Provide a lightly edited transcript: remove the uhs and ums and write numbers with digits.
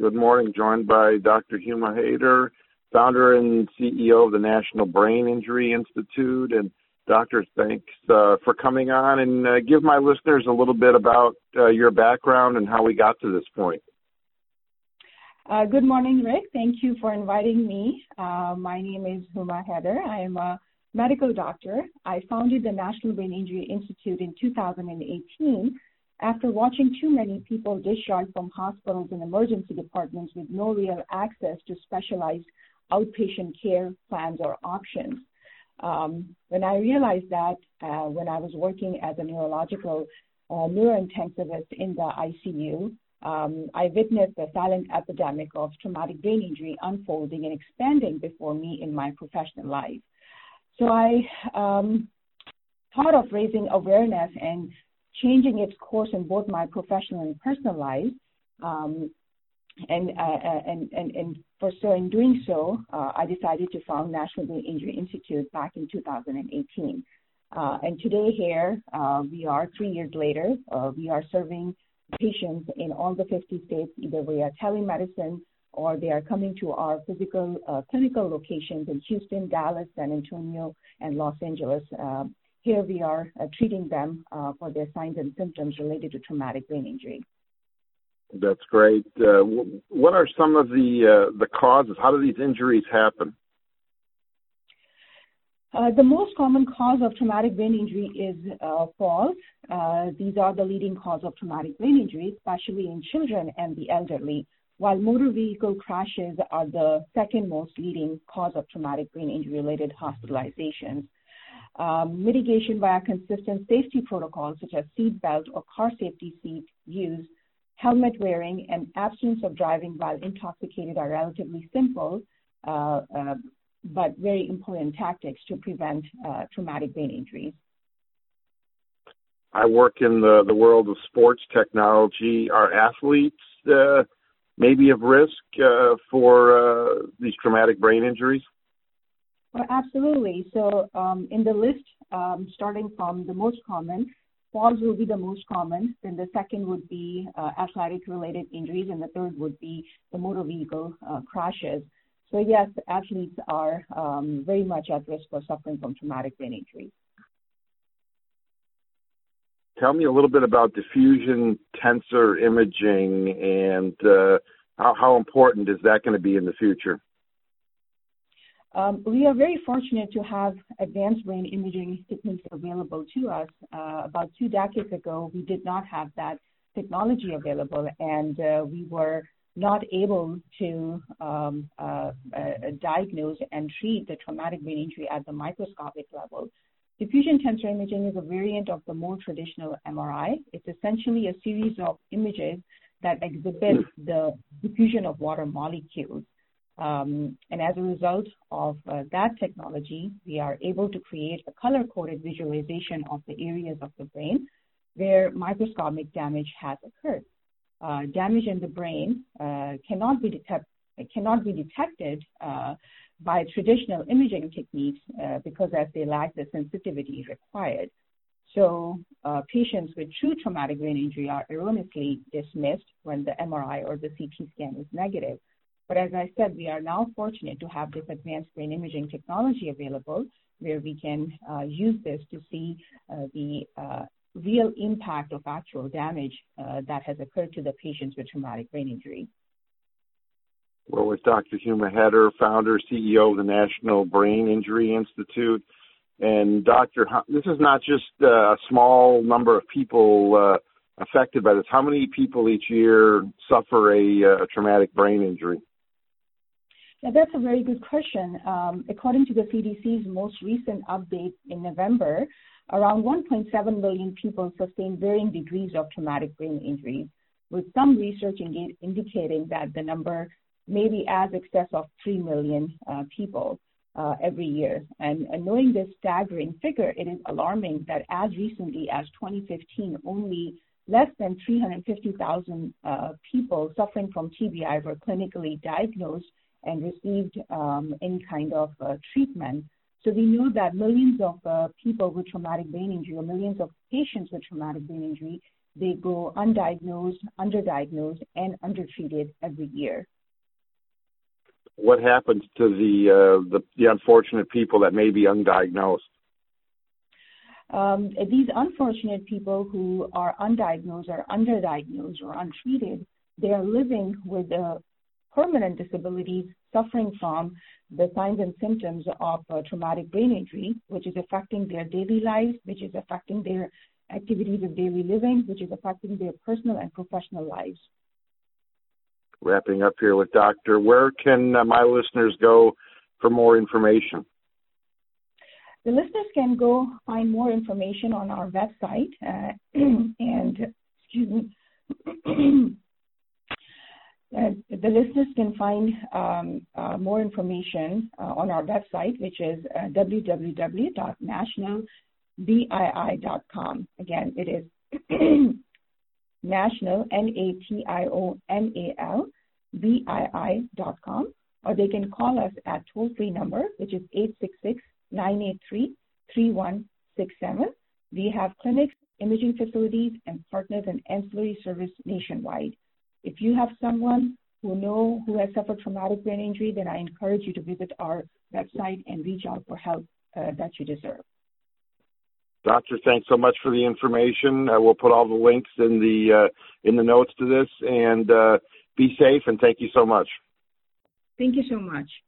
Good morning, joined by Dr. Huma Haider, founder and CEO of the National Brain Injury Institute. And Doctor, thanks for coming on and give my listeners a little bit about your background and how we got to this point. Good morning, Rick. Thank you for inviting me. My name is Huma Haider. I am a medical doctor. I founded the National Brain Injury Institute in 2018 after watching too many people discharged from hospitals and emergency departments with no real access to specialized outpatient care plans or options. When I realized that when I was working as a neurointensivist in the ICU, I witnessed the silent epidemic of traumatic brain injury unfolding and expanding before me in my professional life. So I thought of raising awareness and changing its course in both my professional and personal life. And in doing so, I decided to found National Brain Injury Institute back in 2018. And today here, we are 3 years later. We are serving patients in all the 50 states, either via telemedicine or they are coming to our physical clinical locations in Houston, Dallas, San Antonio, and Los Angeles. Here we are treating them for their signs and symptoms related to traumatic brain injury. That's great. What are some of the causes? How do these injuries happen? The most common cause of traumatic brain injury is falls. These are the leading cause of traumatic brain injury, especially in children and the elderly, while motor vehicle crashes are the second most leading cause of traumatic brain injury-related hospitalizations. Mitigation by a consistent safety protocol, such as seat belt or car safety seat use, helmet wearing, and absence of driving while intoxicated are relatively simple but very important tactics to prevent traumatic brain injuries. I work in the world of sports technology. Are athletes maybe of risk for these traumatic brain injuries? Well, absolutely. So in the list, starting from the most common, falls will be the most common, then the second would be athletic-related injuries, and the third would be the motor vehicle crashes. So yes, athletes are very much at risk for suffering from traumatic brain injury. Tell me a little bit about diffusion tensor imaging and how important is that going to be in the future? We are very fortunate to have advanced brain imaging techniques available to us. About 2 decades ago, we did not have that technology available, and we were not able to diagnose and treat the traumatic brain injury at the microscopic level. Diffusion tensor imaging is a variant of the more traditional MRI. It's essentially a series of images that exhibit the diffusion of water molecules. And as a result of that technology, we are able to create a color-coded visualization of the areas of the brain where microscopic damage has occurred. Damage in the brain cannot be detected by traditional imaging techniques because as they lack the sensitivity required. So patients with true traumatic brain injury are erroneously dismissed when the MRI or the CT scan is negative. But as I said, we are now fortunate to have this advanced brain imaging technology available where we can use this to see the real impact of actual damage that has occurred to the patients with traumatic brain injury. We're with Dr. Huma Haider, founder, CEO of the National Brain Injury Institute. And Dr., this is not just a small number of people affected by this. How many people each year suffer a traumatic brain injury? Now, that's a very good question. According to the CDC's most recent update in November, around 1.7 million people sustain varying degrees of traumatic brain injuries, with some research indicating that the number may be as excess of 3 million people every year. And knowing this staggering figure, it is alarming that as recently as 2015, only less than 350,000 people suffering from TBI were clinically diagnosed and received any kind of treatment. So we know that millions of people with traumatic brain injury or millions of patients with traumatic brain injury they go undiagnosed, underdiagnosed, and undertreated every year. What happens to the unfortunate people that may be undiagnosed? These unfortunate people who are undiagnosed or underdiagnosed or untreated, they are living with a permanent disabilities, suffering from the signs and symptoms of traumatic brain injury, which is affecting their daily lives, which is affecting their activities of daily living, which is affecting their personal and professional lives. Wrapping up here with Doctor, where can my listeners go for more information? The listeners can go find more information on our website the listeners can find more information on our website, which is www.nationalbii.com. Again, it is national, nationalbii.com, or they can call us at toll-free number, which is 866-983-3167. We have clinics, imaging facilities, and partners and ancillary service nationwide. If you have someone who has suffered traumatic brain injury, then I encourage you to visit our website and reach out for help that you deserve. Doctor, thanks so much for the information. We'll put all the links in the notes to this, and be safe, and thank you so much. Thank you so much.